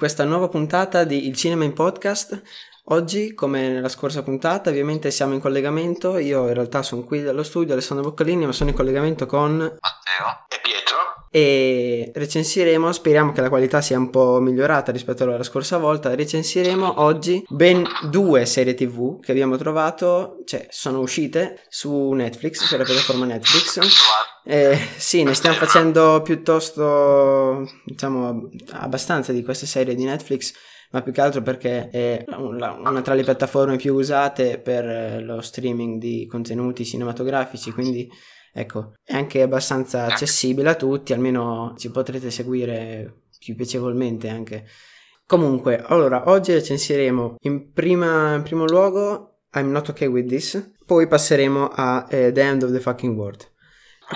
questa nuova puntata di Il Cinema in podcast. Oggi, come nella scorsa puntata, ovviamente siamo in collegamento. Io in realtà sono qui dallo studio, Alessandro Boccolini, ma sono in collegamento con Matteo e Pietro, e recensiremo, speriamo che la qualità sia un po' migliorata rispetto alla scorsa volta, recensiremo oggi ben due serie TV che abbiamo trovato, cioè sono uscite su Netflix, sulla piattaforma Netflix. Sì, ne stiamo facendo piuttosto, diciamo, abbastanza di queste serie di Netflix, ma più che altro perché è una tra le piattaforme più usate per lo streaming di contenuti cinematografici, quindi ecco, è anche abbastanza accessibile a tutti, almeno ci potrete seguire più piacevolmente anche. Comunque, allora, oggi recensiremo in primo luogo I'm Not Okay with This, poi passeremo a The End of the Fucking World.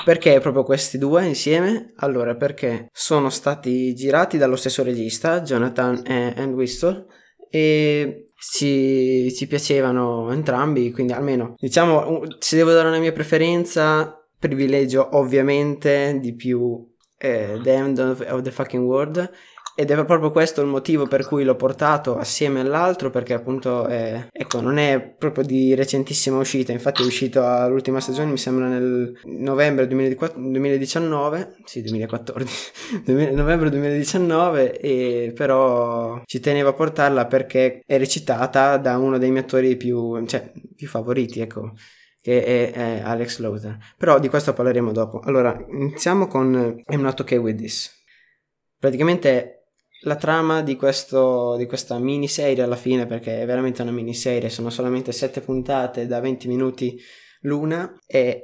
Perché proprio questi due insieme? Allora, perché sono stati girati dallo stesso regista, Jonathan Entwistle, e ci piacevano entrambi, quindi almeno, diciamo, se devo dare una mia preferenza, privilegio ovviamente di più The End of the Fucking World, ed è proprio questo il motivo per cui l'ho portato assieme all'altro, perché appunto ecco, non è proprio di recentissima uscita, infatti è uscito all'ultima stagione, mi sembra nel novembre 2019, sì, 2014 novembre 2019, e però ci tenevo a portarla perché è recitata da uno dei miei attori più favoriti, ecco, che è Alex Lawther, però di questo parleremo dopo. Allora, iniziamo con I'm Not Okay with This. Praticamente la trama di questa miniserie, alla fine, perché è veramente una miniserie, sono solamente 7 puntate da 20 minuti l'una, è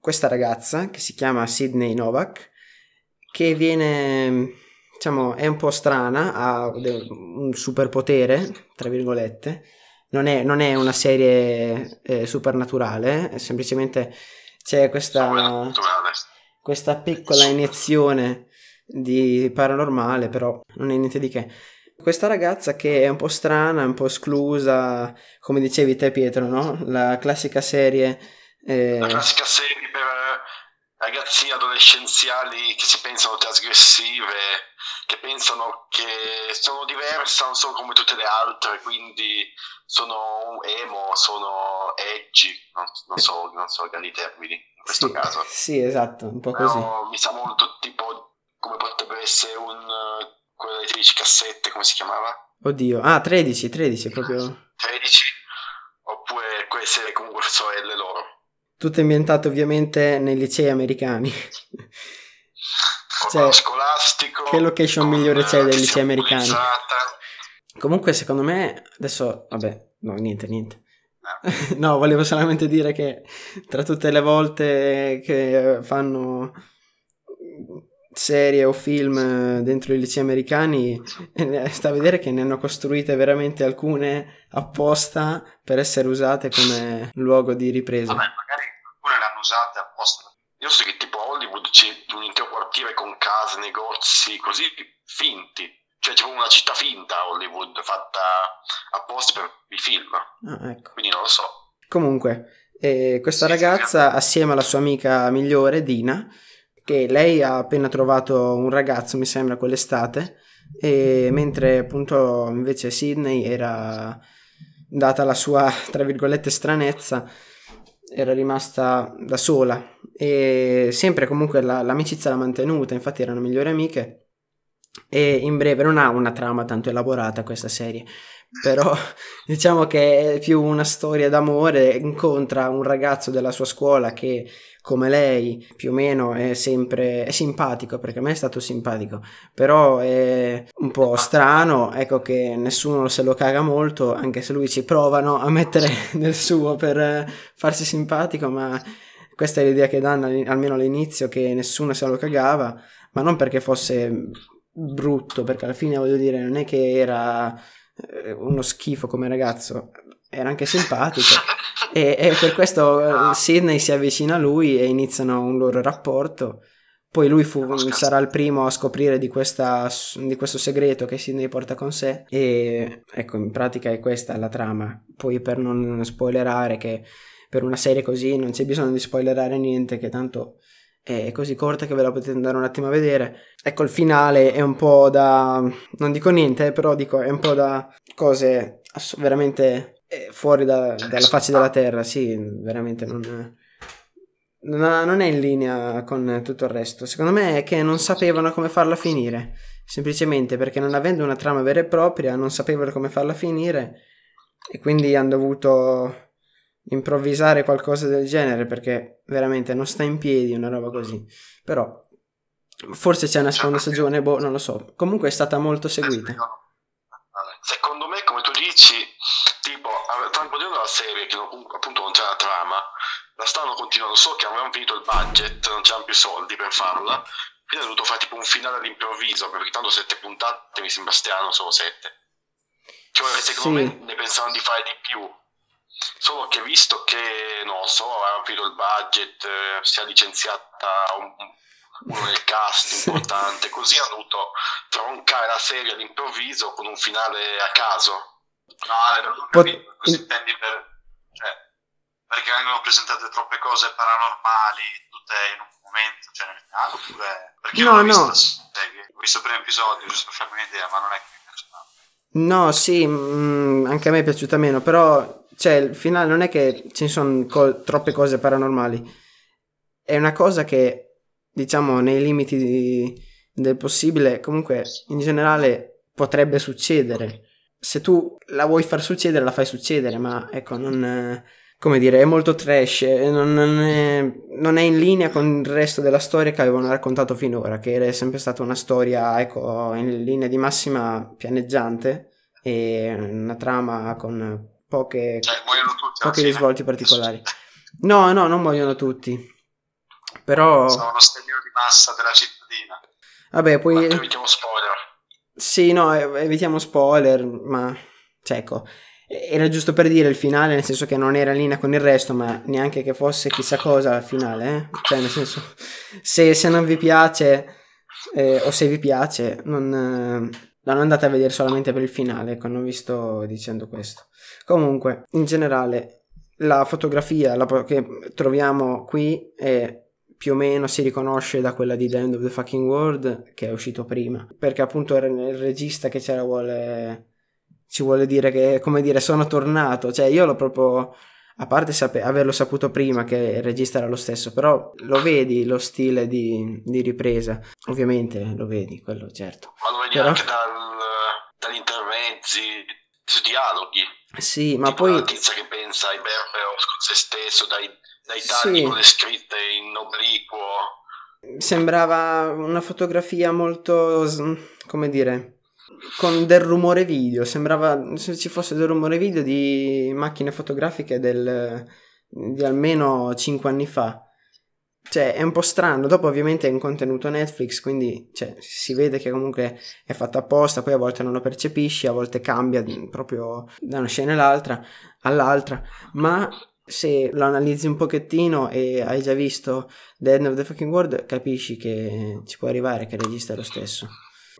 questa ragazza che si chiama Sydney Novak, che viene, diciamo, è un po' strana, ha un superpotere, tra virgolette, non è una serie supernaturale, è semplicemente c'è questa piccola iniezione di paranormale, però non è niente di che. Questa ragazza che è un po' strana, un po' esclusa, come dicevi te, Pietro, no? La classica serie per ragazzine adolescenziali che si pensano trasgressive, che pensano che sono diverse, non sono come tutte le altre, quindi sono emo, sono edgy, non so grandi termini in questo caso. Sì, esatto, un po' così. Però mi sa molto tipo, come potrebbe essere quello delle 13 cassette, come si chiamava? Oddio, 13 proprio. 13, oppure quelle serie comunque sorelle loro. Tutto ambientato ovviamente nei licei americani. Cioè, scolastico. Che location migliore c'è dei licei americani? Comunque secondo me, adesso, vabbè, no, niente. No, volevo solamente dire che tra tutte le volte che fanno serie o film dentro i licei americani, sta a vedere che ne hanno costruite veramente alcune apposta per essere usate come luogo di ripresa. Vabbè, magari alcune le hanno usate apposta. Io so che tipo a Hollywood c'è un intero quartiere con case, negozi così finti, cioè c'è una città finta a Hollywood fatta apposta per i film. Ah, ecco. Quindi non lo so. Comunque, questa ragazza assieme alla sua amica migliore Dina, che lei ha appena trovato un ragazzo, mi sembra, quell'estate, e mentre appunto invece Sydney era, data la sua, tra virgolette, stranezza, era rimasta da sola, e sempre comunque l'amicizia l'ha mantenuta, infatti erano migliori amiche, e in breve, non ha una trama tanto elaborata questa serie, però diciamo che è più una storia d'amore. Incontra un ragazzo della sua scuola che, come lei, più o meno è simpatico, perché a me è stato simpatico, però è un po' strano, ecco, che nessuno se lo caga molto, anche se lui ci provano a mettere del suo per farsi simpatico, ma questa è l'idea che danno almeno all'inizio, che nessuno se lo cagava, ma non perché fosse brutto, perché alla fine, voglio dire, non è che era uno schifo come ragazzo, era anche simpatico, e per questo Sydney si avvicina a lui e iniziano un loro rapporto. Poi lui sarà il primo a scoprire di questo segreto che Sydney porta con sé, e ecco, in pratica è questa la trama. Poi, per non spoilerare, che per una serie così non c'è bisogno di spoilerare niente, che tanto è così corta che ve la potete andare un attimo a vedere. Ecco, il finale è un po' da... non dico niente, però dico è un po' da cose veramente fuori dalla faccia della terra. Sì, veramente non è in linea con tutto il resto. Secondo me è che non sapevano come farla finire, semplicemente perché non avendo una trama vera e propria non sapevano come farla finire, e quindi hanno dovuto improvvisare qualcosa del genere, perché veramente non sta in piedi una roba così. Però forse c'è una seconda stagione, boh, non lo so. Comunque è stata molto seguita. Secondo me, come tu dici, tipo, stanno continuando la serie che appunto non c'è la trama, la stanno continuando, so che avevano finito il budget, non c'erano più soldi per farla, quindi hanno dovuto fare tipo un finale all'improvviso, perché tanto 7 puntate mi sembra strano, sono 7. Cioè, secondo me ne pensavano di fare di più. Solo che visto che, non so, avevano finito il budget, si è licenziata uno del cast importante, così hanno dovuto troncare la serie all'improvviso con un finale a caso. No, non capito, così intendi perché vengono presentate troppe cose paranormali, tutte in un momento, cioè nel finale, oppure... Perché no, ho visto il primo episodio, giusto per farmi un'idea, ma non è che mi piace tanto. No, sì, anche a me è piaciuta meno, però... Cioè, il finale non è che ci sono troppe cose paranormali, è una cosa che, diciamo, nei limiti del possibile, comunque, in generale, potrebbe succedere. Se tu la vuoi far succedere, la fai succedere, ma, ecco, non... Come dire, è molto trash, non è in linea con il resto della storia che avevano raccontato finora, che era sempre stata una storia, ecco, in linea di massima pianeggiante, e una trama con... Pochi risvolti particolari. No, non muoiono tutti. Però sono lo sterminio di massa della cittadina. Vabbè, poi evitiamo spoiler. Sì, no, evitiamo spoiler, ma cioè, ecco, era giusto per dire il finale, nel senso che non era in linea con il resto, ma neanche che fosse chissà cosa al finale, eh? Cioè, nel senso, se non vi piace o se vi piace, non andate a vedere solamente per il finale, ecco, non vi sto dicendo questo. Comunque, in generale, la fotografia che troviamo qui è più o meno, si riconosce da quella di The End of the Fucking World, che è uscito prima, perché appunto era il regista che ci vuole dire che, come dire, sono tornato. Cioè, io l'ho proprio, a parte averlo saputo prima che il regista era lo stesso, però lo vedi lo stile di ripresa, ovviamente lo vedi, quello certo, ma lo vedi però... anche dagli intermezzi, sui dialoghi, sì, ma tipo poi la tizia che pensa ai berreo con se stesso, dai tagli, sì, con le scritte in obliquo, sembrava una fotografia molto, come dire, con del rumore video, sembrava se ci fosse del rumore video di macchine fotografiche di almeno 5 anni fa. Cioè, è un po' strano. Dopo ovviamente è un contenuto Netflix, quindi cioè, si vede che comunque è fatta apposta, poi a volte non lo percepisci, a volte cambia proprio da una scena all'altra, ma se lo analizzi un pochettino e hai già visto The End of the Fucking World, capisci che ci può arrivare che il regista è lo stesso.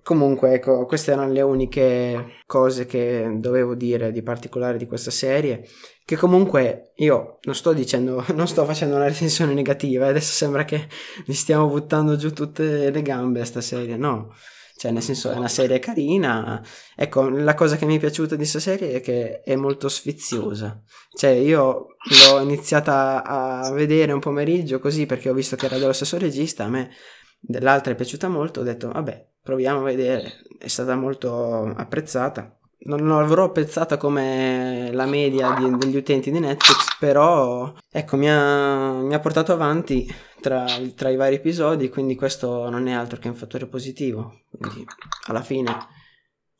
Comunque, ecco, queste erano le uniche cose che dovevo dire di particolare di questa serie, che comunque io non sto dicendo, non sto facendo una recensione negativa, adesso sembra che vi stiamo buttando giù tutte le gambe a sta serie, no, cioè nel senso è una serie carina. Ecco, la cosa che mi è piaciuta di questa serie è che è molto sfiziosa, cioè io l'ho iniziata a vedere un pomeriggio così perché ho visto che era dello stesso regista, a me dell'altra è piaciuta molto, ho detto vabbè, proviamo a vedere, è stata molto apprezzata. Non l'avrò apprezzata come la media degli utenti di Netflix, però ecco, mi ha portato avanti tra i vari episodi, quindi questo non è altro che un fattore positivo. Quindi alla fine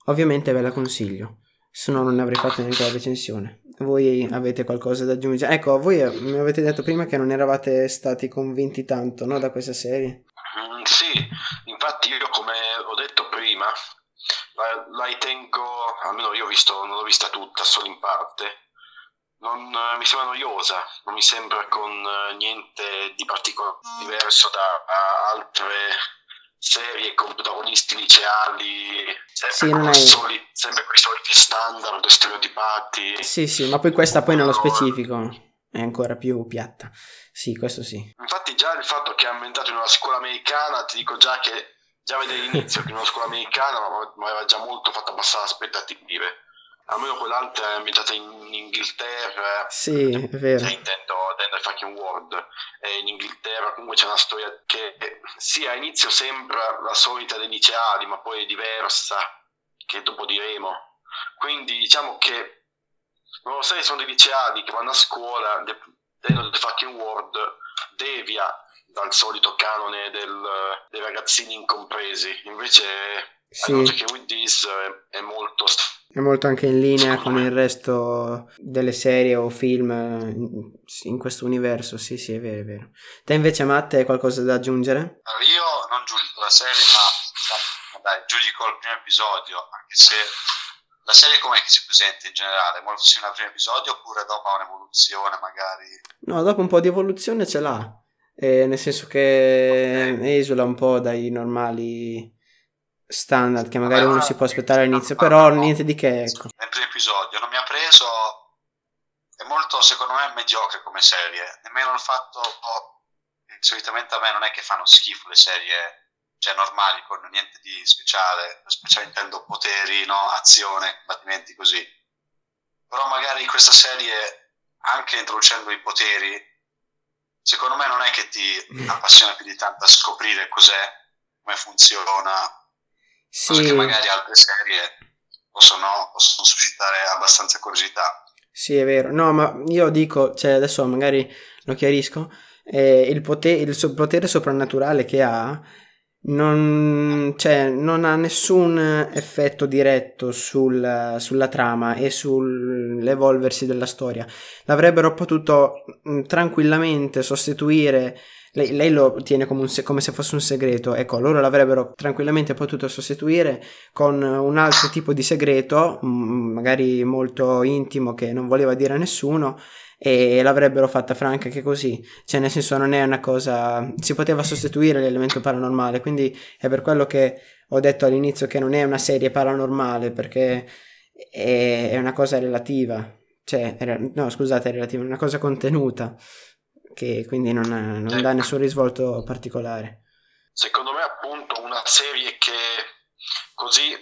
ovviamente ve la consiglio, se no non avrei fatto neanche la recensione. Voi avete qualcosa da aggiungere? Ecco, voi mi avete detto prima che non eravate stati convinti tanto, no, da questa serie? Sì, infatti io, come ho detto prima, la ritengo, almeno io ho visto, non l'ho vista tutta, solo in parte, non mi sembra noiosa, non mi sembra con niente di particolare diverso da altre serie con protagonisti liceali, sempre con i soliti standard stereotipati. Sì, ma poi questa poi nello specifico è ancora più piatta. Sì, questo sì. Infatti già il fatto che è ambientato in una scuola americana, ti dico già che già vedere l'inizio che in una scuola americana mi aveva già molto fatto abbassare aspettative. Almeno quell'altra è ambientata in Inghilterra. Sì, è vero. Cioè, intendo The End of the Fucking World. In Inghilterra comunque c'è una storia che sì, a inizio sembra la solita dei liceali, ma poi è diversa, che dopo diremo. Quindi diciamo che non lo sai, sono dei liceali che vanno a scuola. The End of the Fucking World devia dal solito canone dei ragazzini incompresi. Invece sì. I'm Not Okay with This è molto anche in linea con il resto delle serie o film in questo universo. Sì, è vero, è vero. Te invece, Matt, hai qualcosa da aggiungere? Io non giudico la serie, ma giudico il primo episodio, anche se la serie com'è che si presenta in generale? Molto simile al primo episodio oppure dopo ha un'evoluzione magari? No, dopo un po' di evoluzione ce l'ha, nel senso che esula un po' dai normali standard che magari uno si può aspettare all'inizio, però niente di che, ecco. Nel primo episodio non mi ha preso, è molto secondo me mediocre come serie, nemmeno il fatto solitamente a me non è che fanno schifo le serie, cioè normali, con niente di speciale intendo poteri, no, azione, combattimenti così, però magari in questa serie anche introducendo i poteri secondo me non è che ti appassiona più di tanto a scoprire cos'è, come funziona, sì. Cosa che magari altre serie possono suscitare abbastanza curiosità. Sì, è vero, no, ma io dico, cioè adesso magari lo chiarisco, il potere soprannaturale che ha non ha nessun effetto diretto sulla trama e sull'evolversi della storia. L'avrebbero potuto tranquillamente sostituire. Lei lo tiene come se fosse un segreto, ecco, loro l'avrebbero tranquillamente potuto sostituire con un altro tipo di segreto, magari molto intimo, che non voleva dire a nessuno, e l'avrebbero fatta franca anche così, cioè nel senso non è una cosa, si poteva sostituire l'elemento paranormale, quindi è per quello che ho detto all'inizio che non è una serie paranormale, perché è una cosa relativa, è una cosa contenuta, che quindi non dà nessun risvolto particolare. Secondo me appunto una serie che così,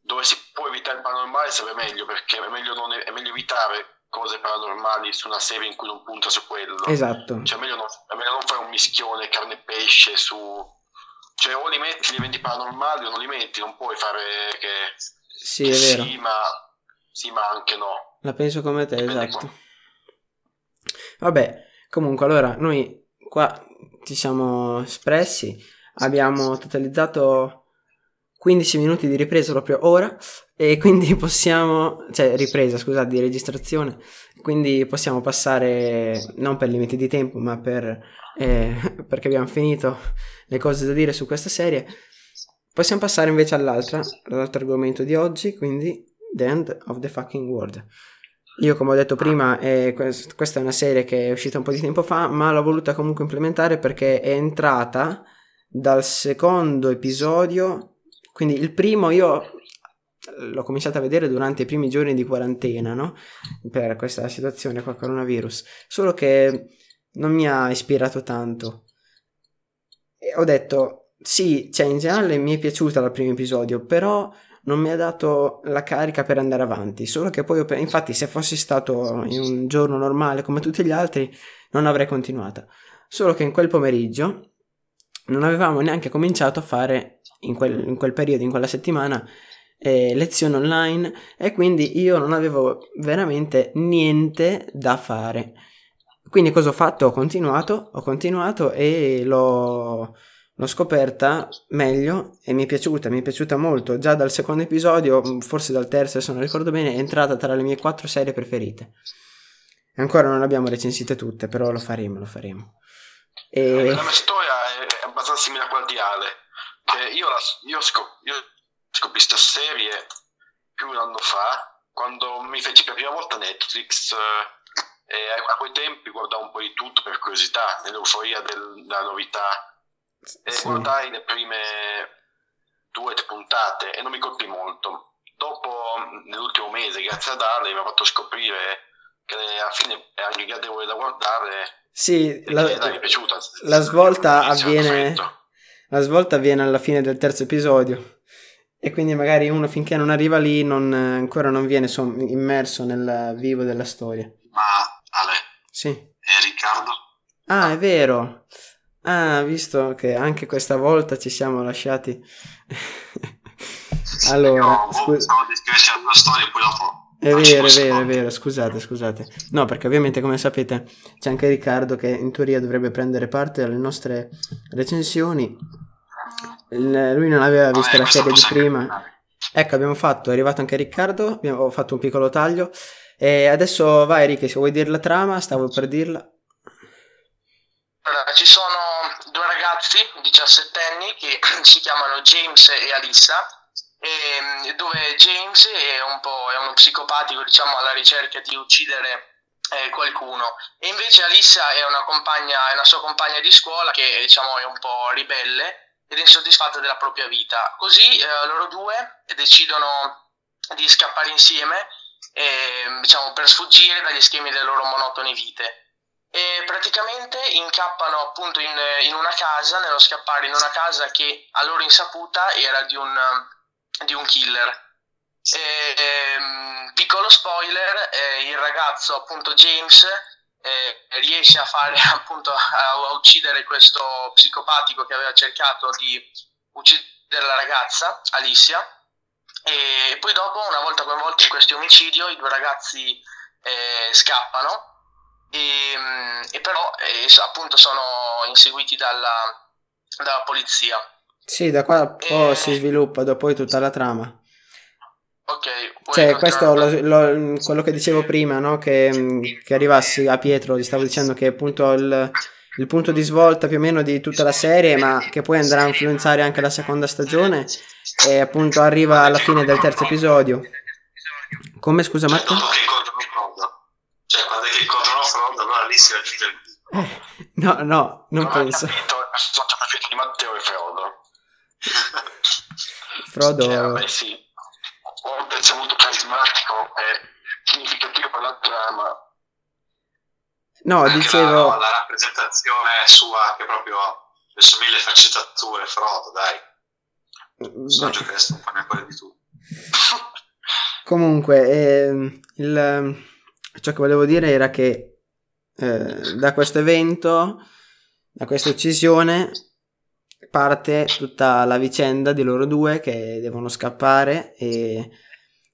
dove si può evitare il paranormale sarebbe meglio, perché è meglio evitare cose paranormali su una serie in cui non punta su quello. Esatto. Cioè è meglio non fare un mischione carne e pesce su, cioè o li metti gli eventi paranormali o non li metti, non puoi fare che sì, che è vero. Sì ma anche no. La penso come te, dipende, esatto. Vabbè, comunque allora noi qua ci siamo espressi, abbiamo totalizzato 15 minuti di ripresa proprio ora, e quindi di registrazione, quindi possiamo passare, non per limiti di tempo, ma perché abbiamo finito le cose da dire su questa serie, possiamo passare invece all'altro argomento di oggi, quindi The End of the Fucking World. Io, come ho detto prima, questa è una serie che è uscita un po' di tempo fa, ma l'ho voluta comunque implementare perché è entrata dal secondo episodio. Quindi il primo io l'ho cominciato a vedere durante i primi giorni di quarantena, no? Per questa situazione qua, coronavirus. Solo che non mi ha ispirato tanto. E ho detto, sì, cioè in generale mi è piaciuta il primo episodio, però non mi ha dato la carica per andare avanti. Solo che poi, infatti, se fossi stato in un giorno normale come tutti gli altri, non avrei continuata. Solo che in quel pomeriggio non avevamo neanche cominciato a fare in quel periodo, in quella settimana, lezione online, e quindi io non avevo veramente niente da fare. Quindi cosa ho fatto? Ho continuato e l'ho scoperta meglio e mi è piaciuta molto. Già dal secondo episodio, forse dal terzo, se non ricordo bene, è entrata tra le mie 4 serie preferite. Ancora non le abbiamo recensite tutte, però lo faremo. La mia storia è abbastanza simile a quella di Ale, che io scopri sta serie più di un anno fa, quando mi feci per la prima volta Netflix, e a quei tempi guardavo un po' di tutto per curiosità, nell'euforia della novità, e sì. Guardai le prime 2 puntate e non mi colpì molto. Dopo, nell'ultimo mese, grazie ad Ale, mi ha fatto scoprire che alla fine è anche gradevole da guardare. Sì, la svolta avviene alla fine del terzo episodio e quindi magari uno finché non arriva lì ancora non viene immerso nel vivo della storia. Ma Ale, sì. E Riccardo? Ah, è vero. Ah, visto che anche questa volta ci siamo lasciati. Allora, stavo descrivendo la storia e poi dopo. È vero, scusate. No, perché ovviamente, come sapete, c'è anche Riccardo che in teoria dovrebbe prendere parte alle nostre recensioni. Lui non aveva visto la serie di prima. Ecco, è arrivato anche Riccardo, abbiamo fatto un piccolo taglio. E adesso vai Ricky, se vuoi dire la trama, stavo per dirla. Allora, ci sono due ragazzi, 17enni, che si chiamano James e Alissa. Dove James è uno psicopatico, diciamo, alla ricerca di uccidere qualcuno, e invece Alissa è una sua compagna di scuola che, diciamo, è un po' ribelle ed è insoddisfatta della propria vita. Così loro due decidono di scappare insieme, diciamo, per sfuggire dagli schemi delle loro monotone vite. E praticamente incappano appunto in una casa, nello scappare in una casa che a loro insaputa era di un killer. Piccolo spoiler, il ragazzo, appunto James, riesce a fare appunto a uccidere questo psicopatico che aveva cercato di uccidere la ragazza Alissa, e poi dopo, una volta coinvolti in questo omicidio, i due ragazzi scappano e però appunto sono inseguiti dalla polizia. Sì, da qua si sviluppa poi tutta la trama. Ok. Cioè, questo quello che dicevo prima, no? Che arrivassi a Pietro, gli stavo dicendo che è appunto il punto di svolta più o meno di tutta la serie, ma che poi andrà a influenzare anche la seconda stagione, e appunto arriva alla fine del terzo episodio. Come, scusa Matteo? Cioè, quando che incontrano Frodo, allora lì si raggiunge. No, non penso. Matteo e Frodo. Frodo vabbè, sì, un pezzo molto carismatico e significativo per la trama. No, anche dicevo la rappresentazione sua, che proprio le sue mille faccettature. Frodo, dai, so che adesso non fa neanche di tu. Comunque ciò che volevo dire era che da questo evento, da questa uccisione, parte tutta la vicenda di loro due che devono scappare,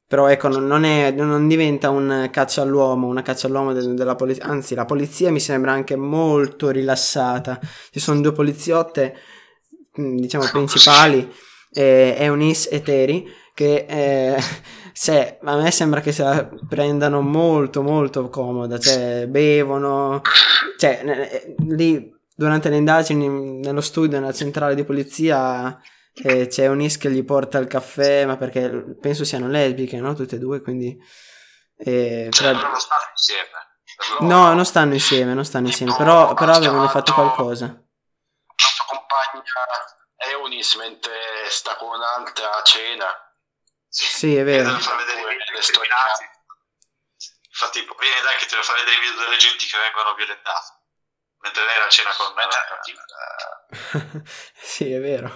però ecco, non diventa una caccia all'uomo della polizia, anzi la polizia mi sembra anche molto rilassata. Ci sono due poliziotte, diciamo, principali, Eunice e Terry, che a me sembra che se la prendano molto molto comoda, cioè bevono, cioè lì. Durante le indagini nello studio, nella centrale di polizia, c'è Eunice che gli porta il caffè, ma perché penso siano lesbiche, no? Tutte e due, quindi... cioè, però... non stanno insieme. No, non stanno insieme, però avevano fatto qualcosa. La sua compagna Eunice mentre sta con un'altra a cena. Sì, è vero. Infatti, vieni dai che te lo fa vedere i video delle gente che vengono violentate. Mentre lei era a cena con me. Sì, è vero.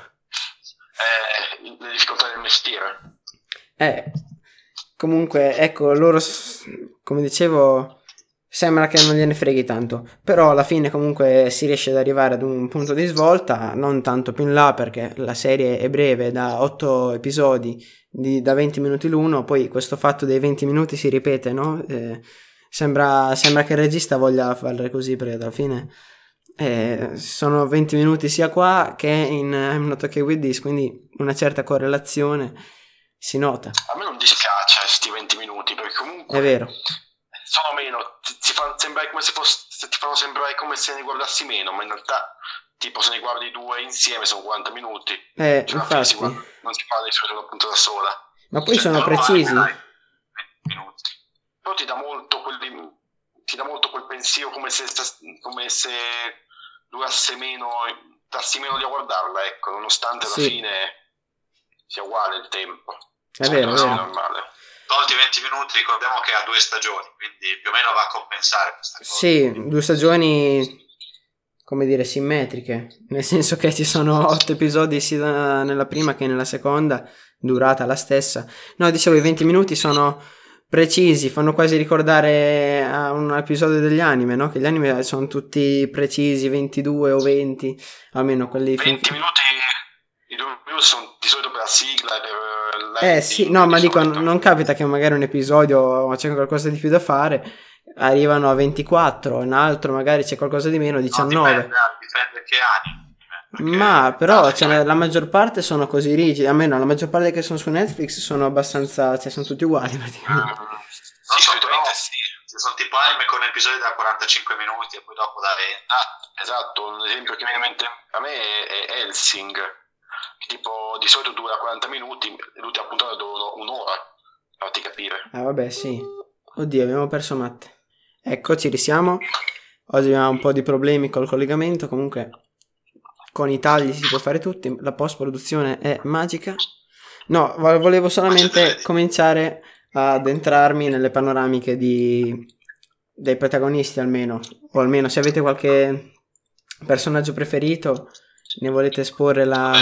Le difficoltà del mestiere. Comunque, ecco, loro, come dicevo, sembra che non gliene freghi tanto. Però alla fine comunque si riesce ad arrivare ad un punto di svolta, non tanto più in là, perché la serie è breve, da 8 episodi, da 20 minuti l'uno. Poi questo fatto dei 20 minuti si ripete, no? Sembra che il regista voglia fare così, perché alla fine sono 20 minuti sia qua che in I'm Not Okay with This, quindi una certa correlazione si nota. A me non dispiace questi 20 minuti, perché comunque è vero, sono meno, ti fanno sembrare come se ne guardassi meno, ma in realtà tipo se ne guardi due insieme sono 40 minuti, cioè, infatti non si parla di solito appunto da sola, ma poi sono precisi. Dai, 20 minuti. Però ti dà molto quel pensiero, come se durasse meno, darsi meno di a guardarla, ecco, nonostante alla fine sia uguale il tempo. È vero, è normale. Tolti 20 minuti, ricordiamo che ha 2 stagioni, quindi più o meno va a compensare questa cosa. Sì, 2 stagioni come dire, simmetriche, nel senso che ci sono 8 episodi sia nella prima che nella seconda, durata la stessa. No, dicevo, i 20 minuti sono precisi, fanno quasi ricordare a un episodio degli anime, no? Che gli anime sono tutti precisi, 22 o 20, almeno quelli... 20 minuti, i 2 minuti sono di solito per la sigla e per... sì, no, ma dico, non capita che magari un episodio c'è qualcosa di più da fare, arrivano a 24, un altro magari c'è qualcosa di meno, 19. No, dipende che anime. Ma però cioè, la maggior parte sono così rigidi, almeno la maggior parte che sono su Netflix sono abbastanza, cioè sono tutti uguali praticamente. Non so, però sì, sono tipo anime con episodi da 45 minuti e poi dopo da 20. Esatto, un esempio che mi viene in mente a me è Helsing, tipo di solito dura 40 minuti, l'ultima puntata dura un'ora, fatti capire. Ah vabbè sì, oddio abbiamo perso Matte. Ecco, ci risiamo. Oggi abbiamo un po' di problemi col collegamento, comunque con i tagli si può fare tutti, la post-produzione è magica. No, volevo solamente cominciare ad addentrarmi nelle panoramiche dei protagonisti almeno, o almeno se avete qualche personaggio preferito, ne volete esporre la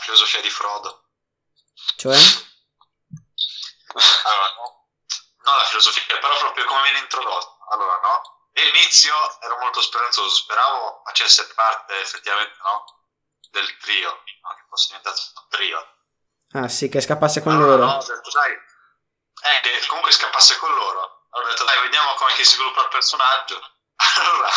filosofia di Frodo. Cioè? No, la filosofia, però proprio come viene introdotta. Allora, no? All'inizio ero molto speranzoso, speravo facesse parte effettivamente, no? Del trio, no? Che fosse diventato un trio. Ah sì, che scappasse con loro. No, ho detto, dai, che comunque scappasse con loro. Allora ho detto, dai, vediamo come si sviluppa il personaggio. Allora,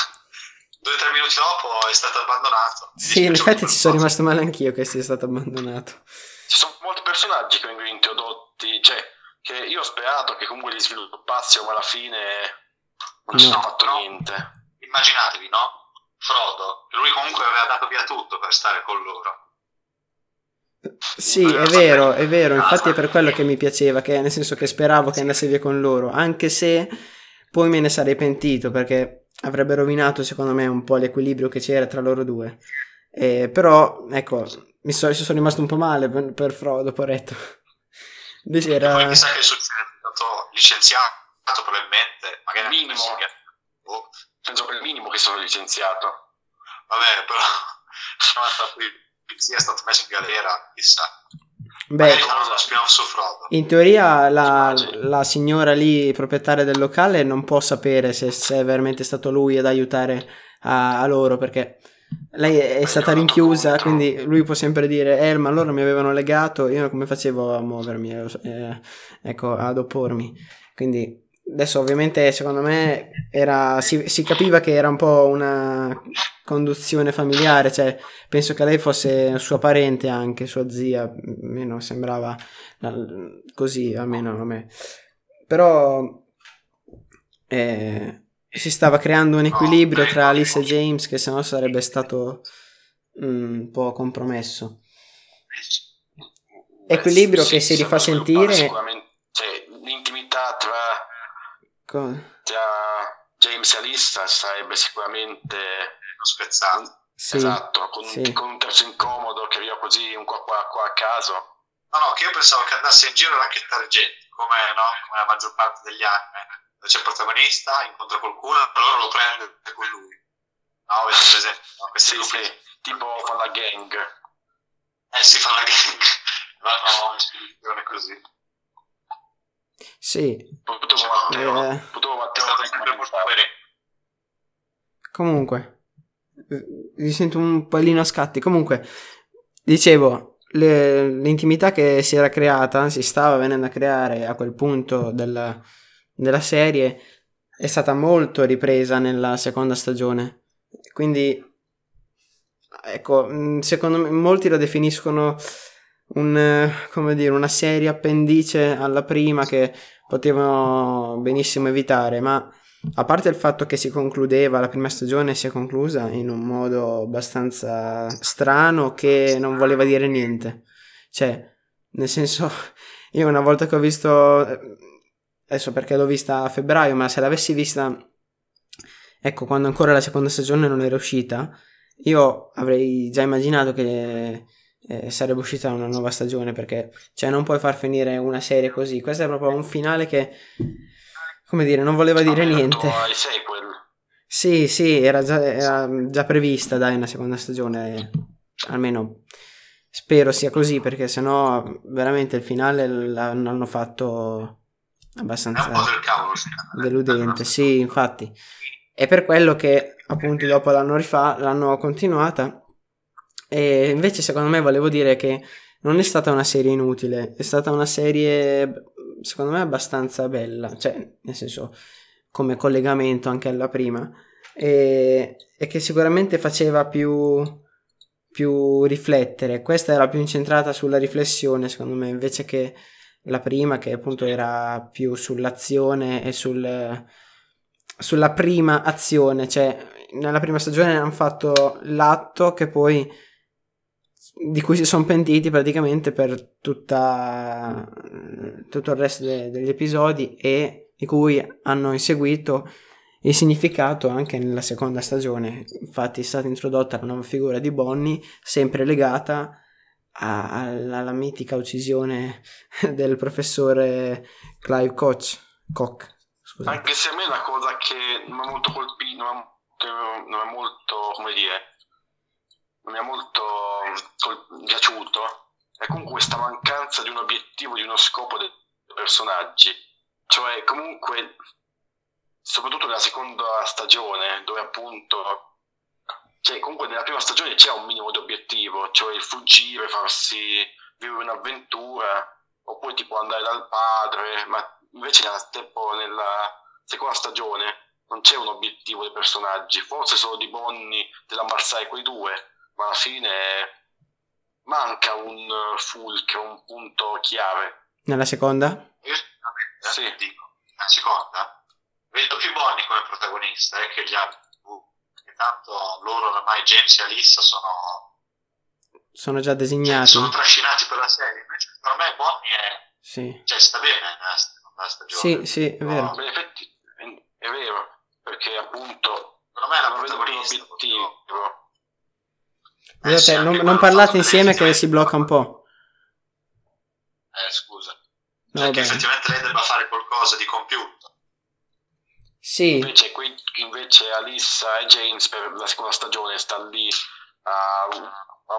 2 o 3 minuti dopo è stato abbandonato. Sì, in effetti ci sono rimasto male anch'io che sia stato abbandonato. Ci sono molti personaggi che vengono introdotti, cioè... che io ho sperato che comunque li sviluppassero, ma alla fine non ci hanno fatto niente. Immaginatevi, no? Frodo, lui comunque aveva dato via tutto per stare con loro. Sì, è vero, infatti è per quello che mi piaceva, che nel senso che speravo che andasse via con loro, anche se poi me ne sarei pentito, perché avrebbe rovinato secondo me un po' l'equilibrio che c'era tra loro due. Però, ecco, sono rimasto un po' male per Frodo, poveretto. Poi mi sa che succede è stato licenziato probabilmente, magari minimo. Penso per il minimo che sono licenziato. Vabbè, però è stato messo in galera, chissà. Beh, in teoria la signora lì, proprietaria del locale, non può sapere se è veramente stato lui ad aiutare a loro, perché lei è stata rinchiusa, quindi lui può sempre dire ma loro mi avevano legato, io come facevo a muovermi, ecco, ad oppormi. Quindi adesso ovviamente secondo me si capiva che era un po' una conduzione familiare, cioè penso che lei fosse sua parente, anche sua zia, almeno sembrava così, almeno a me. Però si stava creando un equilibrio tra Alissa e James che sennò sarebbe stato un po' compromesso. Equilibrio che si rifà sentire sicuramente, cioè, l'intimità tra James e Alissa sarebbe sicuramente spezzata. Sì, esatto, con un terzo incomodo che arriva così un qua a caso. No, che io pensavo che andasse in giro a racchettare gente, come la maggior parte degli anime. C'è il protagonista, incontra qualcuno, allora lo prende con lui. No, per esempio, questi tipo fanno la gang. Si fanno la gang, vanno in spedizione così. Sì. Potevo Matteo comunque, mi sento un pallino a scatti. Comunque, dicevo, l'intimità che si era creata, si stava venendo a creare a quel punto della serie, è stata molto ripresa nella seconda stagione, quindi ecco, secondo me molti la definiscono una serie appendice alla prima che potevano benissimo evitare, ma a parte il fatto che si concludeva la prima stagione, si è conclusa in un modo abbastanza strano che non voleva dire niente, cioè nel senso, io una volta che ho visto... adesso perché l'ho vista a febbraio, ma se l'avessi vista, ecco, quando ancora la seconda stagione non era uscita, io avrei già immaginato che sarebbe uscita una nuova stagione, perché cioè non puoi far finire una serie così. Questo è proprio un finale che, non voleva dire niente. Ai sequel. Sì, era già prevista, dai, una seconda stagione, almeno spero sia così, perché sennò veramente il finale l'hanno fatto abbastanza deludente, sì, infatti. È per quello che appunto dopo l'hanno continuata. E invece secondo me volevo dire che non è stata una serie inutile, è stata una serie secondo me abbastanza bella, cioè nel senso come collegamento anche alla prima, e che sicuramente faceva più riflettere. Questa era più incentrata sulla riflessione secondo me, invece che la prima, che appunto era più sull'azione e sulla prima azione. Cioè nella prima stagione hanno fatto l'atto che poi di cui si sono pentiti praticamente per tutto il resto degli episodi, e di cui hanno inseguito il significato anche nella seconda stagione. Infatti è stata introdotta una nuova figura di Bonnie, sempre legata alla mitica uccisione del professore Clive Koch. Scusate. Anche se a me la cosa che non mi ha molto colpito, non mi è molto piaciuto, è comunque questa mancanza di un obiettivo, di uno scopo dei personaggi. Cioè comunque, soprattutto nella seconda stagione, dove appunto, cioè comunque nella prima stagione c'è un minimo di obiettivo, cioè il fuggire, farsi vivere un'avventura, oppure tipo andare dal padre, ma invece nella seconda stagione non c'è un obiettivo dei personaggi, forse solo di Bonnie, dell'ammazzare quei due, ma alla fine manca un fulcro, un punto chiave. Nella seconda? Sì, dico, la seconda vedo più Bonnie come protagonista che gli altri, che tanto loro ormai, James e Alissa, sono già designati, sono trascinati per la serie. Invece per me Bonnie è, sì, cioè sta bene nella seconda stagione. Sì, è vero, no, in effetti è vero, perché appunto per me è la protagonista, obiettivo. Vedete, non parlate insieme che si blocca un po'. Scusa. Cioè che effettivamente lei debba fare qualcosa di compiuto. Sì. Invece Alissa e James per la seconda stagione stanno lì a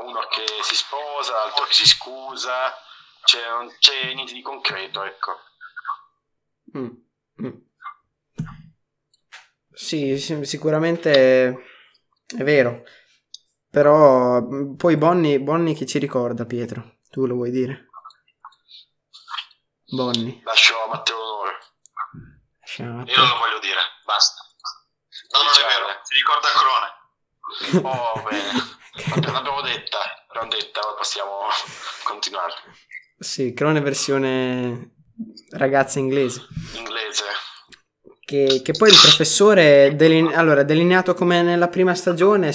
uno che si sposa, l'altro che si scusa, cioè non c'è niente di concreto, ecco. Sì, sicuramente è vero. Però poi Bonnie che ci ricorda, Pietro? Tu lo vuoi dire? Bonnie. Lascio a Matteo l'onore. Io non lo voglio dire, basta. Non è vero, ti ricorda Crone. Oh, bene. L'abbiamo detta, ora possiamo continuare. Sì, Crone versione ragazza inglese. Che poi il professore, delineato come nella prima stagione, non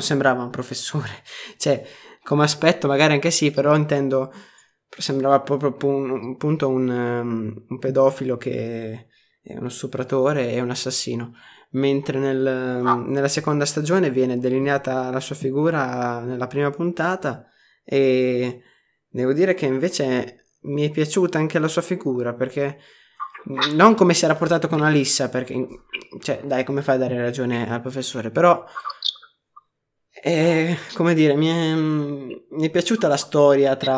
sembrava un professore. Cioè, come aspetto magari anche sì, però intendo... sembrava proprio un pedofilo, che è uno stupratore e un assassino, mentre nella seconda stagione viene delineata la sua figura nella prima puntata, e devo dire che invece mi è piaciuta anche la sua figura, perché non come si era portato con Alissa, perché cioè dai, come fai a dare ragione al professore, però come dire, mi è piaciuta la storia che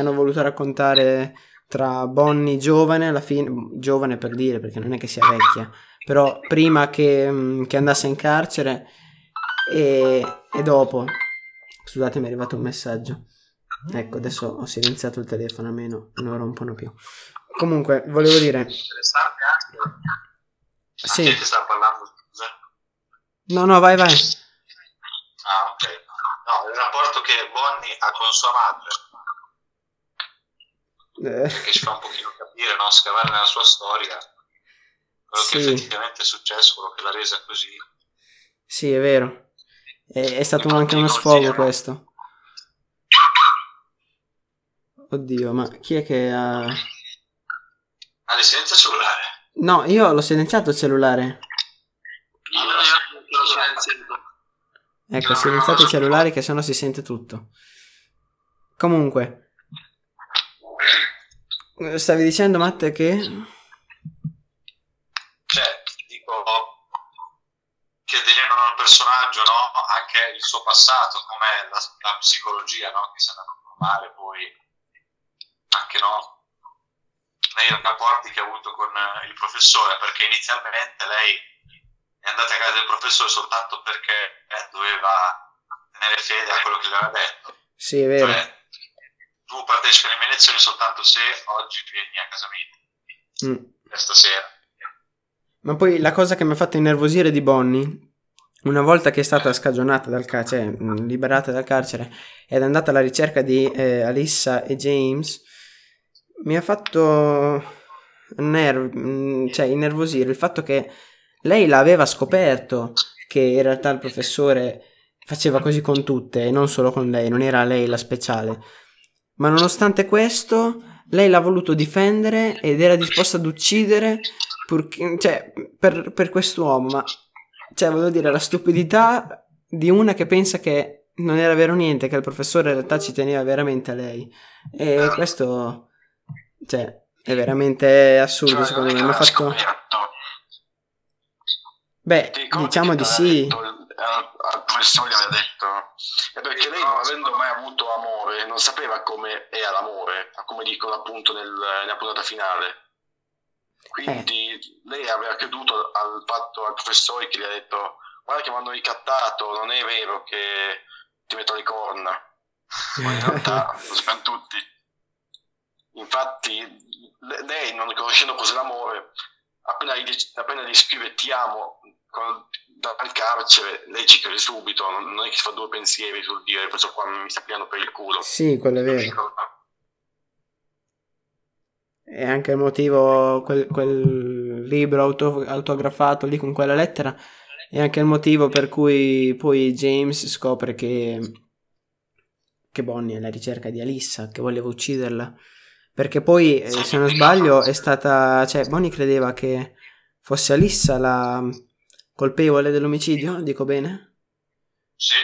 hanno voluto raccontare tra Bonnie giovane, alla fine, giovane per dire, perché non è che sia vecchia, però prima che andasse in carcere e dopo. Scusate, mi è arrivato un messaggio, ecco, adesso ho silenziato il telefono, almeno non lo rompono più. Comunque volevo dire, sì, ti sta parlando, no, vai. Ah, ok. No, il rapporto che Bonnie ha con sua madre, che ci fa un pochino capire, no? Scavare nella sua storia quello, sì, che effettivamente è successo, quello che l'ha resa così. Sì, è vero, è stato anche uno sfogo questo. Oddio, ma chi è che ha... le silenza il cellulare? No, io l'ho silenziato il cellulare. Io l'ho silenziato. Ecco, silenziate i cellulari che sennò si sente tutto. Comunque, stavi dicendo, Matte, che... Cioè, dico, il suo passato, com'è la psicologia, no? Che si è andata a formare poi, anche no, nei rapporti che ha avuto con il professore, perché inizialmente lei è andata a casa del professore soltanto perché doveva tenere fede a quello che le aveva detto. Sì, è vero. Cioè, tu partecipi alle mie lezioni soltanto se oggi vieni a casa mia, questa sera. Ma poi la cosa che mi ha fatto innervosire di Bonnie, una volta che è stata scagionata dal carcere, cioè liberata dal carcere, ed è andata alla ricerca di Alissa e James, mi ha fatto innervosire il fatto che lei l'aveva scoperto che in realtà il professore faceva così con tutte e non solo con lei, non era lei la speciale, ma nonostante questo lei l'ha voluto difendere ed era disposta ad uccidere per quest'uomo. Ma cioè, voglio dire, la stupidità di una che pensa che non era vero niente, che il professore in realtà ci teneva veramente a lei. E questo, cioè, è veramente assurdo, secondo me. Mi ha fatto... Beh, diciamo di sì. Al professore aveva detto, è perché lei, non avendo mai avuto amore, non sapeva come era l'amore, come dicono appunto nella puntata finale. Quindi lei aveva creduto al fatto, al professore che gli ha detto: guarda che mi hanno ricattato, non è vero che ti metto le corna. Ma in realtà lo sappiamo tutti. Infatti lei, non conoscendo cos'è l'amore, appena gli scrive ti amo dal carcere, lei ci crede subito, non è che si fa due pensieri sul dire questo qua mi sta pigliando per il culo. Sì, quello è vero. E anche il motivo, quel libro autografato lì con quella lettera, è anche il motivo per cui poi James scopre che Bonnie è alla ricerca di Alissa, che voleva ucciderla. Perché poi, se non sbaglio, è stata... Cioè, Bonnie credeva che fosse Alissa la colpevole dell'omicidio, dico bene? Sì.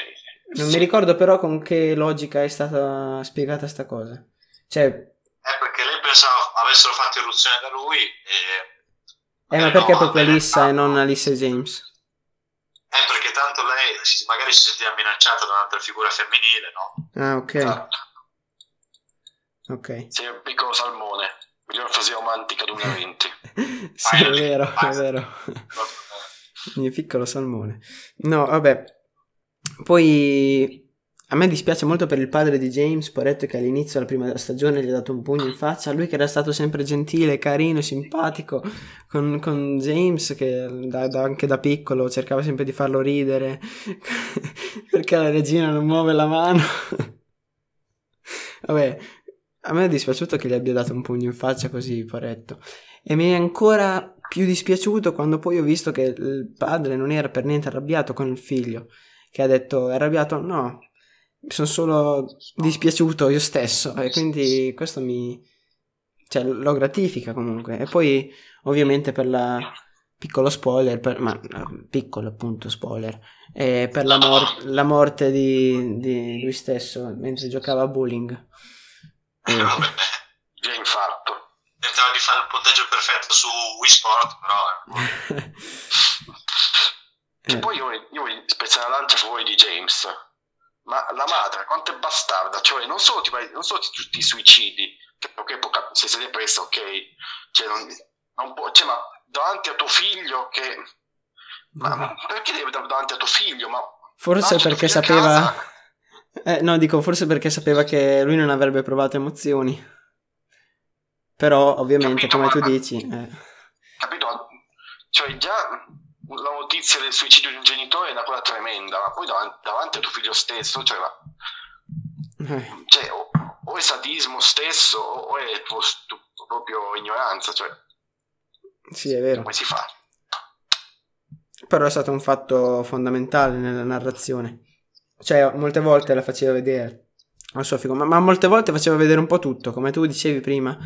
Non mi ricordo però con che logica è stata spiegata sta cosa. Cioè... perché lei pensava avessero fatto irruzione da lui e ma perché no, proprio Alissa e non Alissa e James? Perché tanto lei magari si sentiva minacciata da un'altra figura femminile, no? Ah, ok. Esatto. Ok. Sei un piccolo salmone, miglior fase romantica 2020. Sì, è vero, è vero. Il mio piccolo salmone. No, vabbè. Poi... A me dispiace molto per il padre di James, poveretto, che all'inizio della prima stagione gli ha dato un pugno in faccia. Lui che era stato sempre gentile, carino, simpatico con James, che anche da piccolo cercava sempre di farlo ridere perché la regina non muove la mano. Vabbè, a me è dispiaciuto che gli abbia dato un pugno in faccia così, poveretto. E mi è ancora più dispiaciuto quando poi ho visto che il padre non era per niente arrabbiato con il figlio, che ha detto: è arrabbiato? No, sono solo dispiaciuto io stesso. E quindi questo lo gratifica comunque. E poi ovviamente per la piccolo spoiler, piccolo appunto spoiler, per la morte di lui stesso mentre giocava a bowling. Già infarto. Tentava di fare il punteggio perfetto su Wii Sport, però E poi io voglio spezzare la lancia a favore di James. Ma la madre, quanto è bastarda, cioè non solo ti suicidi, perché se sei depressa, ok, cioè non può, cioè, ma davanti a tuo figlio che... Ma perché devi davanti a tuo figlio? Ma forse perché sapeva... no, dico, forse perché sapeva che lui non avrebbe provato emozioni. Però, ovviamente, capito, come tu dici... Capito? Cioè, già... La notizia del suicidio di un genitore è una cosa tremenda, ma poi davanti a tuo figlio stesso, cioè, cioè o è sadismo stesso o è proprio ignoranza, cioè. Sì, è vero. Come si fa? Però è stato un fatto fondamentale nella narrazione, cioè molte volte la faceva vedere al suo figlio, ma molte volte faceva vedere un po' tutto, come tu dicevi prima.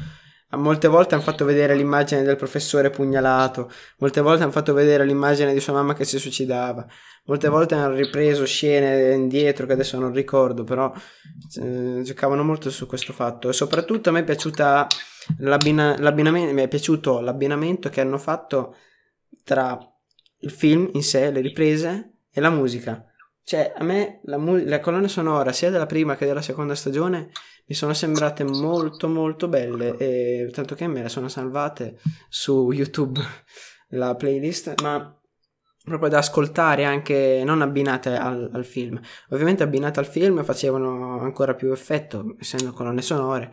Molte volte hanno fatto vedere l'immagine del professore pugnalato, molte volte hanno fatto vedere l'immagine di sua mamma che si suicidava, molte volte hanno ripreso scene indietro che adesso non ricordo, però giocavano molto su questo fatto. E soprattutto a me è piaciuta mi è piaciuto l'abbinamento che hanno fatto tra il film in sé, le riprese e la musica. Cioè, a me la colonna sonora sia della prima che della seconda stagione mi sono sembrate molto molto belle, e tanto che me le sono salvate su YouTube la playlist, ma proprio da ascoltare, anche non abbinate al film. Ovviamente abbinate al film facevano ancora più effetto, essendo colonne sonore,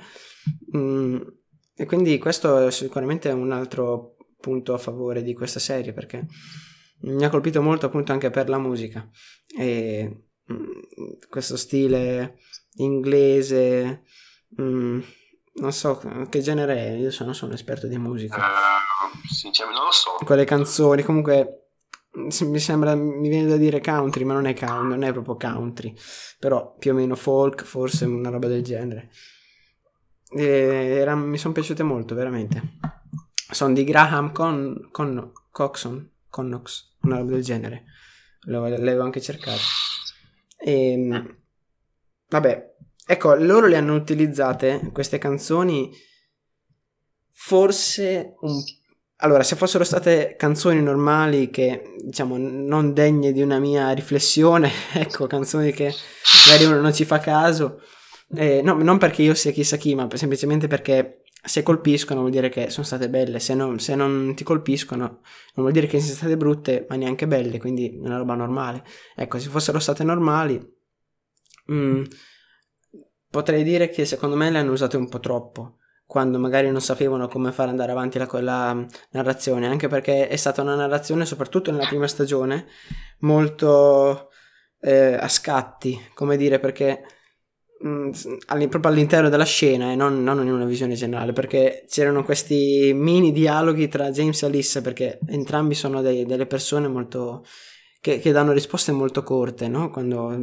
e quindi questo è sicuramente un altro punto a favore di questa serie, perché mi ha colpito molto appunto anche per la musica e questo stile inglese, non so che genere è, io non sono esperto di musica, sinceramente non lo so, quelle canzoni, comunque mi sembra, mi viene da dire country, ma non è proprio country, però più o meno folk, forse una roba del genere, mi sono piaciute molto, veramente. Sono di Graham Coxon, una roba del genere, l'avevo anche cercato. E vabbè, ecco, loro le hanno utilizzate queste canzoni, forse allora, se fossero state canzoni normali, che diciamo non degne di una mia riflessione, ecco, canzoni che magari uno non ci fa caso, no, non perché io sia chissà chi, ma semplicemente perché se colpiscono vuol dire che sono state belle, se non ti colpiscono non vuol dire che siano state brutte, ma neanche belle, quindi è una roba normale. Ecco, se fossero state normali, potrei dire che secondo me le hanno usate un po' troppo, quando magari non sapevano come far andare avanti la narrazione, anche perché è stata una narrazione, soprattutto nella prima stagione, molto a scatti, come dire, perché proprio all'interno della scena e non in una visione generale, perché c'erano questi mini dialoghi tra James e Alissa, perché entrambi sono delle persone molto che danno risposte molto corte, no? Quando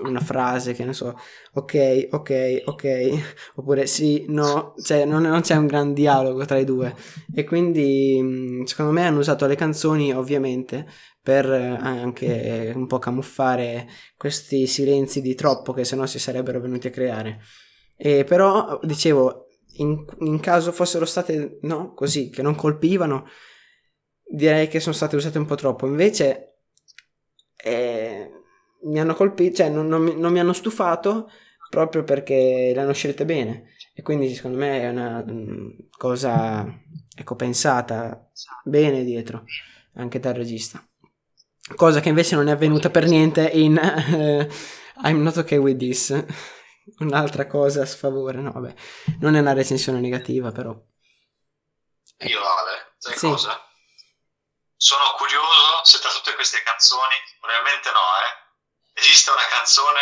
una frase, che ne so, ok, oppure sì, no, cioè non c'è un gran dialogo tra i due, e quindi secondo me hanno usato le canzoni ovviamente per anche un po' camuffare questi silenzi di troppo che sennò si sarebbero venuti a creare. E però, dicevo, in caso fossero state, no, così, che non colpivano, direi che sono state usate un po' troppo. Invece mi hanno colpito, cioè non mi hanno stufato, proprio perché le hanno scelte bene, e quindi secondo me è una cosa, ecco, pensata bene dietro, anche dal regista. Cosa che invece non è avvenuta per niente in I'm Not Okay with This. Un'altra cosa a sfavore, no vabbè, non è una recensione negativa, però. Io, Ale, sai sì. Cosa? Sono curioso se tra tutte queste canzoni, probabilmente no, esiste una canzone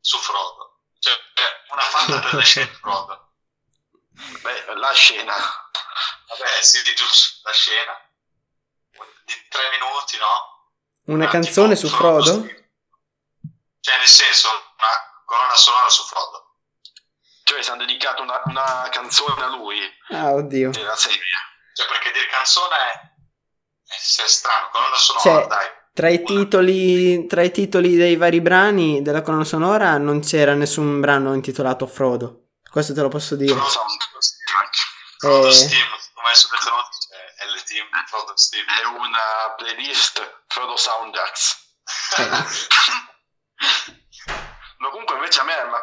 su Frodo, cioè una fatta per le scene di Frodo. Beh, la scena, vabbè, sì, giusto, la scena di 3 minuti, no? Una canzone su Frodo? Cioè, nel senso, una colonna sonora su Frodo. Cioè, si hanno dedicato una canzone a lui. Ah, oddio. Della serie. Cioè, perché dire canzone è strano, colonna sonora, cioè, dai. Tra i titoli dei vari brani della colonna sonora non c'era nessun brano intitolato Frodo. Questo te lo posso dire. Frodo Frodo Steam, come è subito LT, Frodo Steam. È una playlist... Frodo Soundjacks. Ma comunque invece a me mi ha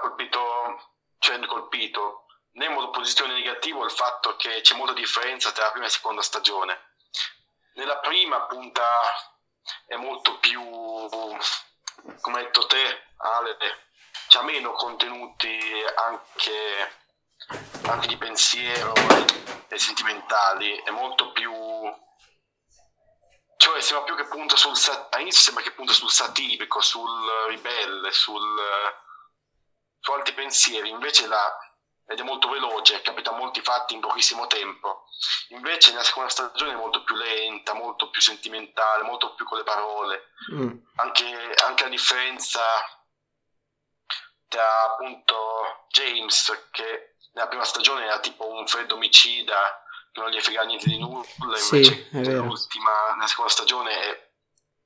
colpito né in modo positivo né negativo il fatto che c'è molta differenza tra la prima e la seconda stagione. Nella prima punta è molto più, come hai detto te Ale, c'ha meno contenuti anche di pensiero e sentimentali, è molto più, cioè sembra più che punta sul all'inizio sembra che punta sul satirico, sul ribelle, su altri pensieri, invece ed è molto veloce, capita molti fatti in pochissimo tempo. Invece nella seconda stagione è molto più lenta, molto più sentimentale, molto più con le parole, anche la differenza tra appunto James, che nella prima stagione era tipo un freddo omicida, non gli frega niente di nulla, invece sì, nella seconda stagione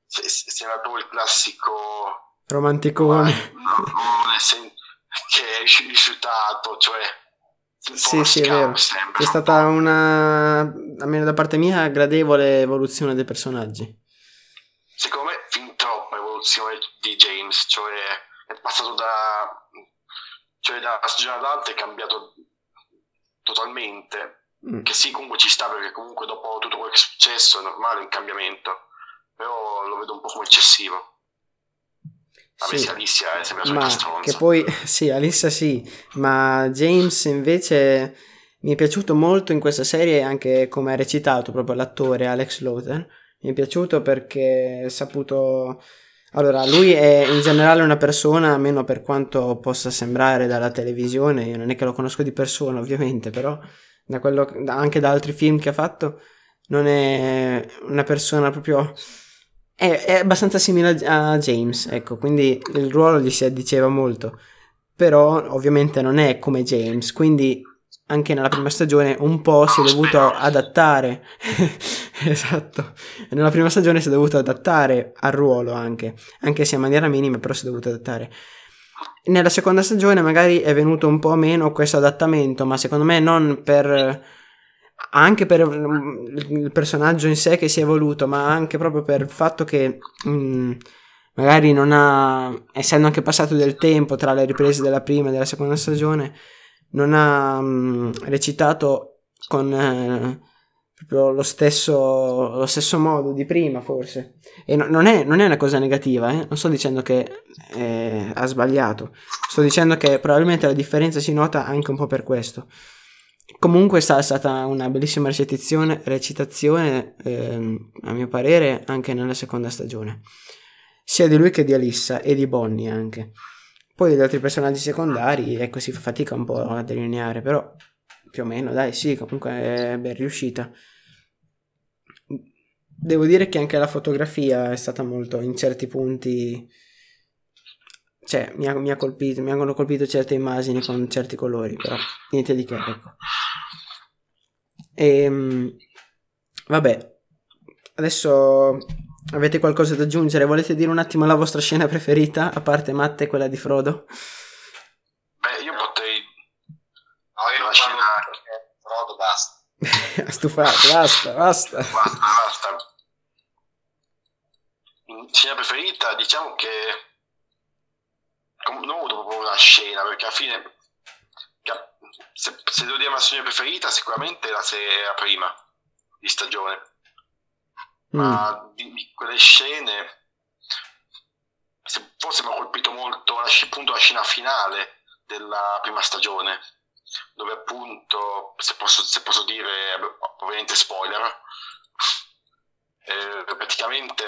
sembra proprio il classico romanticone, che è rifiutato, cioè sì, è vero. Sempre. È stata una, almeno da parte mia, gradevole evoluzione dei personaggi, secondo me fin troppa evoluzione di James, cioè è passato da stagione ad altra, è cambiato totalmente, che sì, comunque ci sta, perché comunque dopo tutto quello che è successo è normale il cambiamento, però lo vedo un po' come eccessivo. Vabbè, sì, Alissa è sempre una stronza. Che poi, sì, Alissa sì, ma James invece mi è piaciuto molto in questa serie, anche come ha recitato proprio l'attore Alex Lawther. Mi è piaciuto perché è saputo... Allora, lui è in generale una persona, almeno per quanto possa sembrare dalla televisione, io non è che lo conosco di persona ovviamente, però da quello, anche da altri film che ha fatto, non è una persona proprio... È abbastanza simile a James, ecco, quindi il ruolo gli si addiceva molto, però ovviamente non è come James, quindi anche nella prima stagione un po' si è dovuto adattare esatto, nella prima stagione si è dovuto adattare al ruolo, anche se in maniera minima, però si è dovuto adattare. Nella seconda stagione magari è venuto un po' meno questo adattamento, ma secondo me non per... anche per il personaggio in sé che si è evoluto, ma anche proprio per il fatto che magari non ha, essendo anche passato del tempo tra le riprese della prima e della seconda stagione, non ha recitato con proprio lo stesso modo di prima, forse, e non è una cosa negativa, non sto dicendo che ha sbagliato, sto dicendo che probabilmente la differenza si nota anche un po' per questo. Comunque è stata una bellissima recitazione a mio parere, anche nella seconda stagione, sia di lui che di Alissa e di Bonnie anche. Poi degli altri personaggi secondari, ecco, si fa fatica un po' a delineare, però più o meno, dai, sì, comunque è ben riuscita. Devo dire che anche la fotografia è stata molto, in certi punti, cioè mi hanno colpito certe immagini con certi colori, però niente di che, ecco. E vabbè, adesso avete qualcosa da aggiungere? Volete dire un attimo la vostra scena preferita, a parte Matt e quella di Frodo? Beh, io potrei... io la scena Frodo, basta. Stufato, basta. Scena preferita, diciamo che non ho avuto proprio una scena, perché alla fine se devo dire una scena preferita, sicuramente la prima di stagione, ma di quelle scene forse mi ha colpito molto appunto la scena finale della prima stagione, dove appunto, se posso dire ovviamente spoiler, praticamente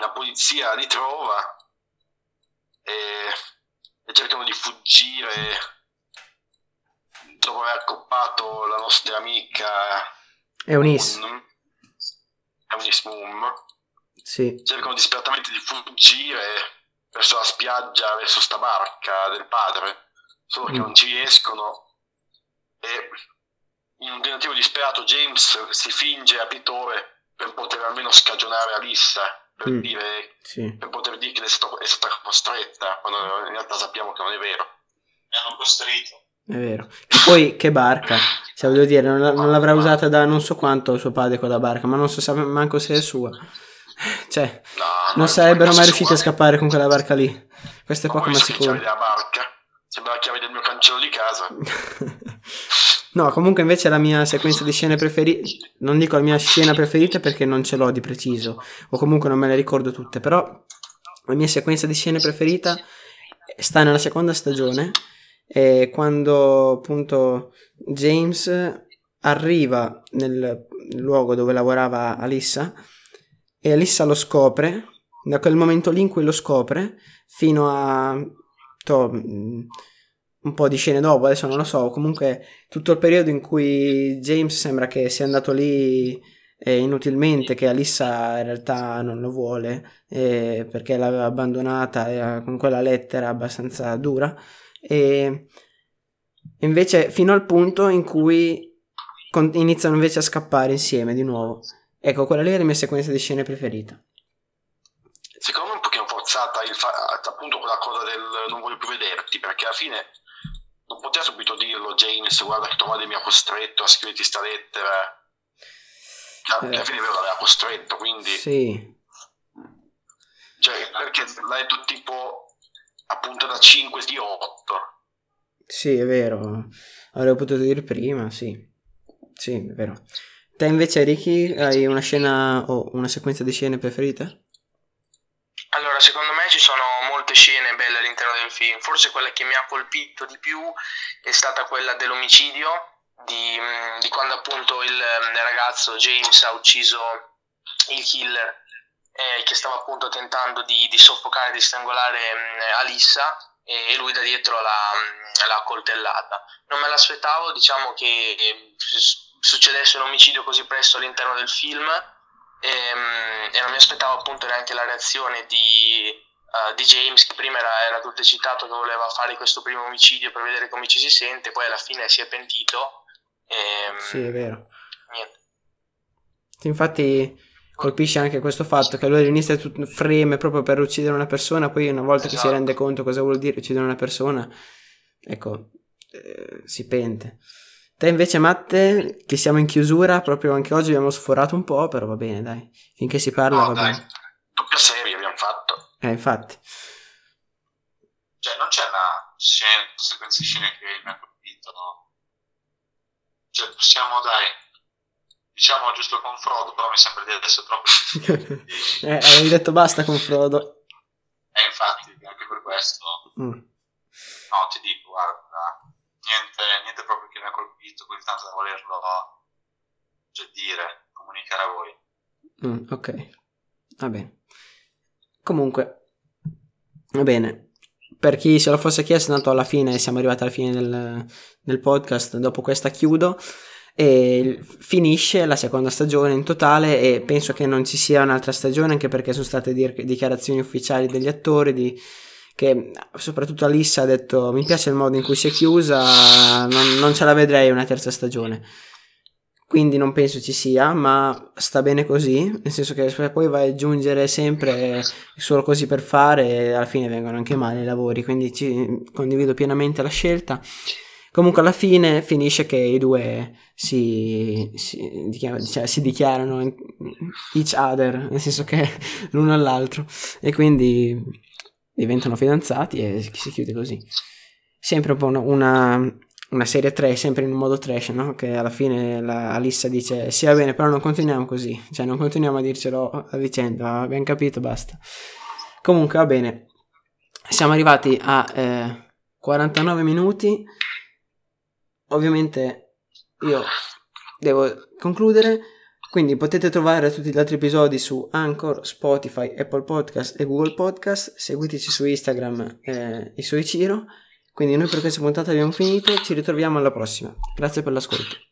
la polizia li trova e cercano di fuggire dopo aver accoppato la nostra amica Eunice Moon. Sì. Cercano disperatamente di fuggire verso la spiaggia, verso sta barca del padre, solo che non ci riescono, e in un tentativo disperato James si finge abitore per poter almeno scagionare Alissa, per dire, sì, per poter dire che è stata costretta, quando in realtà sappiamo che non è vero. Mi hanno costretto. È vero. E poi che barca, cioè, voglio dire, non l'avrà usata da non so quanto suo padre quella barca, ma non so manco se è sua. Cioè, non sarebbero mai riusciti a scappare con quella barca lì. Questo è poco ma sicuro. La barca sembra la chiave del mio cancello di casa. No, comunque invece la mia sequenza di scene preferite, non dico la mia scena preferita perché non ce l'ho di preciso, o comunque non me le ricordo tutte, però la mia sequenza di scene preferita sta nella seconda stagione, quando appunto James arriva nel luogo dove lavorava Alissa e Alissa lo scopre. Da quel momento lì in cui lo scopre fino a... un po' di scene dopo, adesso non lo so, comunque tutto il periodo in cui James sembra che sia andato lì inutilmente, che Alissa in realtà non lo vuole perché l'aveva abbandonata con quella lettera abbastanza dura, e invece fino al punto in cui iniziano invece a scappare insieme di nuovo. Ecco, quella lì è la mia sequenza di scene preferita. Secondo me un pochino forzata appunto quella cosa del non voglio più vederti, perché alla fine non poteva subito dirlo James, guarda che tua madre mi ha costretto a scriverti sta lettera, che alla fine vero l'aveva costretto, quindi sì. Cioè, perché l'ha detto tipo appunto da 5 di 8. Sì, è vero. Avrei potuto dire prima, sì. Sì, è vero. Te invece, Ricky, hai una scena o una sequenza di scene preferite? Allora, secondo me ci sono molte scene belle all'interno del film. Forse quella che mi ha colpito di più è stata quella dell'omicidio, di quando appunto il ragazzo James ha ucciso il killer che stava appunto tentando di soffocare, di strangolare Alissa, e lui da dietro l'ha coltellata. Non me l'aspettavo, diciamo, che succedesse un omicidio così presto all'interno del film, e non mi aspettavo appunto neanche la reazione di James, che prima era tutto eccitato, che voleva fare questo primo omicidio per vedere come ci si sente, poi alla fine si è pentito. Sì, è vero. Niente. Infatti colpisce anche questo fatto che lui all'inizio freme proprio per uccidere una persona, poi una volta, esatto, che si rende conto cosa vuol dire uccidere una persona, ecco, si pente. Te invece, Matte, che siamo in chiusura, proprio anche oggi abbiamo sforato un po', però va bene, dai, finché si parla, no, va bene. Doppia serie abbiamo fatto. Infatti. Cioè, non c'è una sequenza di scene che mi ha colpito, no? Cioè, possiamo, dai, diciamo giusto con Frodo, però mi sembra di adesso troppo. Avevi detto basta con Frodo. Infatti, anche per questo. No, ti dico, guarda, niente proprio che mi ha colpito così tanto da volerlo, cioè, dire, comunicare a voi. Ok, va bene. Comunque, va bene. Per chi se lo fosse chiesto, tanto alla fine, siamo arrivati alla fine del podcast, dopo questa chiudo. E finisce la seconda stagione in totale, e penso che non ci sia un'altra stagione, anche perché sono state dichiarazioni ufficiali degli attori, che soprattutto Alissa ha detto: mi piace il modo in cui si è chiusa, non ce la vedrei una terza stagione, quindi non penso ci sia, ma sta bene così, nel senso che poi vai a aggiungere sempre solo così per fare, e alla fine vengono anche male i lavori, quindi condivido pienamente la scelta. Comunque alla fine finisce che i due si dichiarano each other, nel senso che l'uno all'altro, e quindi diventano fidanzati, e si chiude così. Sempre un po' una serie trash, sempre in un modo trash, no? Che alla fine Alissa dice: sì, va bene, però non continuiamo così, cioè non continuiamo a dircelo a vicenda, abbiamo capito, basta. Comunque va bene, siamo arrivati a 49 minuti. Ovviamente io devo concludere, quindi potete trovare tutti gli altri episodi su Anchor, Spotify, Apple Podcast e Google Podcast. Seguiteci su Instagram, iSoyciro. Quindi noi per questa puntata abbiamo finito, ci ritroviamo alla prossima. Grazie per l'ascolto.